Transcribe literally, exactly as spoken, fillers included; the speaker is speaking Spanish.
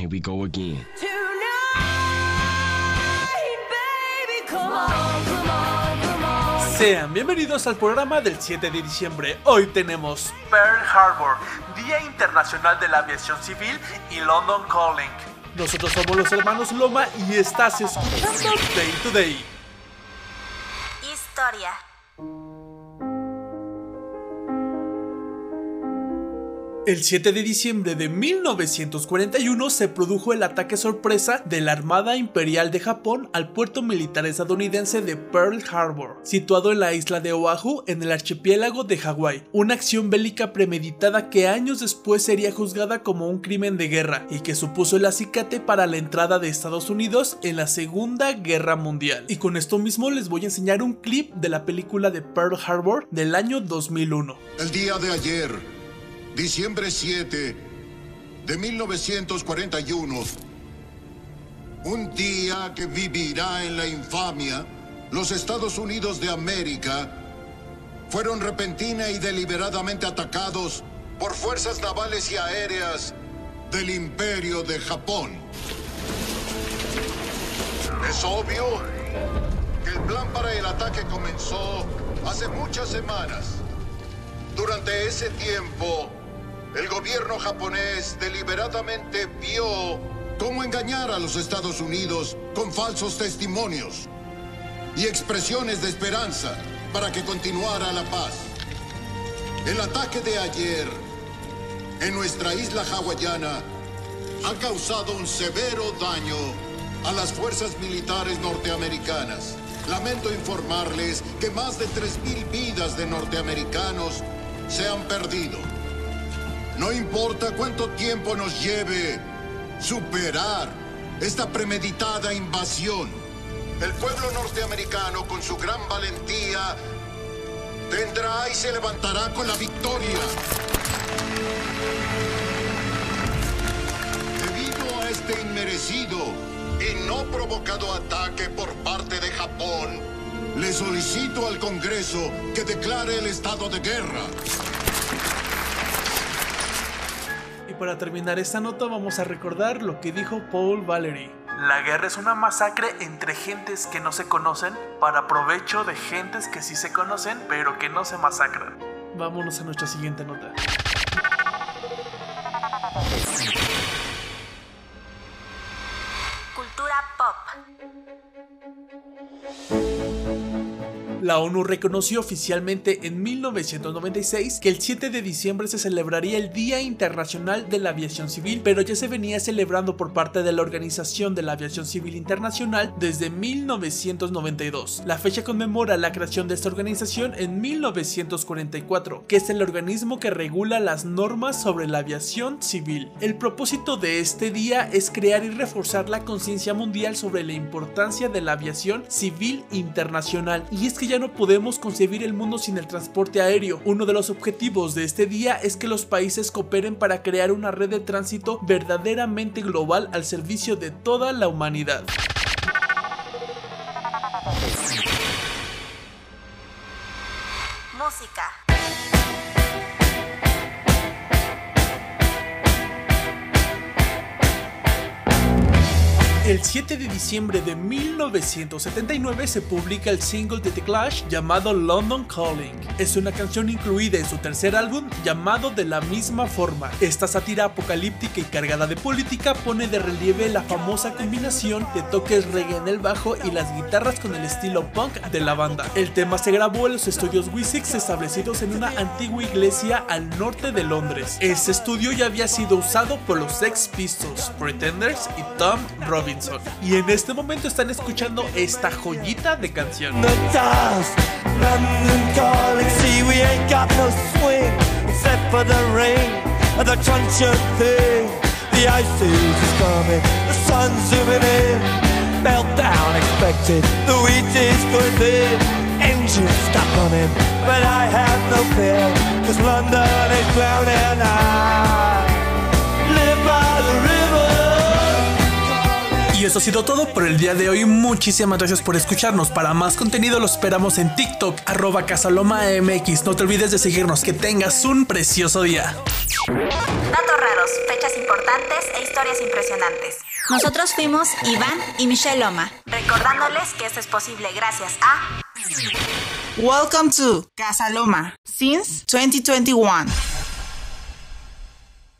Here we go again. Sean bienvenidos al programa del siete de diciembre. Hoy tenemos Pearl Harbor, Día Internacional de la Aviación Civil y London Calling. Nosotros somos los hermanos Loma y estás escuchando Day to Day. Historia. El siete de diciembre de mil novecientos cuarenta y uno se produjo el ataque sorpresa de la Armada Imperial de Japón al puerto militar estadounidense de Pearl Harbor, situado en la isla de Oahu, en el archipiélago de Hawái, una acción bélica premeditada que años después sería juzgada como un crimen de guerra y que supuso el acicate para la entrada de Estados Unidos en la Segunda Guerra Mundial. Y con esto mismo les voy a enseñar un clip de la película de Pearl Harbor del año dos mil uno. El día de ayer, diciembre siete de mil novecientos cuarenta y uno, un día que vivirá en la infamia, los Estados Unidos de América fueron repentina y deliberadamente atacados por fuerzas navales y aéreas del Imperio de Japón. Es obvio que el plan para el ataque comenzó hace muchas semanas. Durante ese tiempo, el gobierno japonés deliberadamente vio cómo engañar a los Estados Unidos con falsos testimonios y expresiones de esperanza para que continuara la paz. El ataque de ayer en nuestra isla hawaiana ha causado un severo daño a las fuerzas militares norteamericanas. Lamento informarles que más de tres mil vidas de norteamericanos se han perdido. No importa cuánto tiempo nos lleve superar esta premeditada invasión, el pueblo norteamericano, con su gran valentía, tendrá y se levantará con la victoria. Debido a este inmerecido y no provocado ataque por parte de Japón, le solicito al Congreso que declare el estado de guerra. Y para terminar esta nota vamos a recordar lo que dijo Paul Valery. La guerra es una masacre entre gentes que no se conocen para provecho de gentes que sí se conocen pero que no se masacran. Vámonos a nuestra siguiente nota. Cultura pop. La ONU reconoció oficialmente en mil novecientos noventa y seis que el siete de diciembre se celebraría el Día Internacional de la Aviación Civil, pero ya se venía celebrando por parte de la Organización de la Aviación Civil Internacional desde mil novecientos noventa y dos. La fecha conmemora la creación de esta organización en mil novecientos cuarenta y cuatro, que es el organismo que regula las normas sobre la aviación civil. El propósito de este día es crear y reforzar la conciencia mundial sobre la importancia de la aviación civil internacional, y es que ya no podemos concebir el mundo sin el transporte aéreo. Uno de los objetivos de este día es que los países cooperen para crear una red de tránsito verdaderamente global al servicio de toda la humanidad. Música. El siete de diciembre de mil novecientos setenta y nueve se publica el single de The Clash llamado London Calling. Es una canción incluida en su tercer álbum llamado de la misma forma. Esta sátira apocalíptica y cargada de política pone de relieve la famosa combinación de toques reggae en el bajo y las guitarras con el estilo punk de la banda. El tema se grabó en los estudios Wizzix establecidos en una antigua iglesia al norte de Londres. Este estudio ya había sido usado por los Sex Pistols, Pretenders y Tom Robinson. Y en este momento están escuchando esta joyita de canción. eso ha sido todo por el día de hoy. Muchísimas gracias por escucharnos. Para más contenido los esperamos en TikTok, arroba casaloma_mx. No te olvides de seguirnos. Que tengas un precioso día. Datos raros, fechas importantes e historias impresionantes. Nosotros fuimos Iván y Michelle Loma, recordándoles que esto es posible gracias a... Welcome to Casa Loma since twenty twenty-one.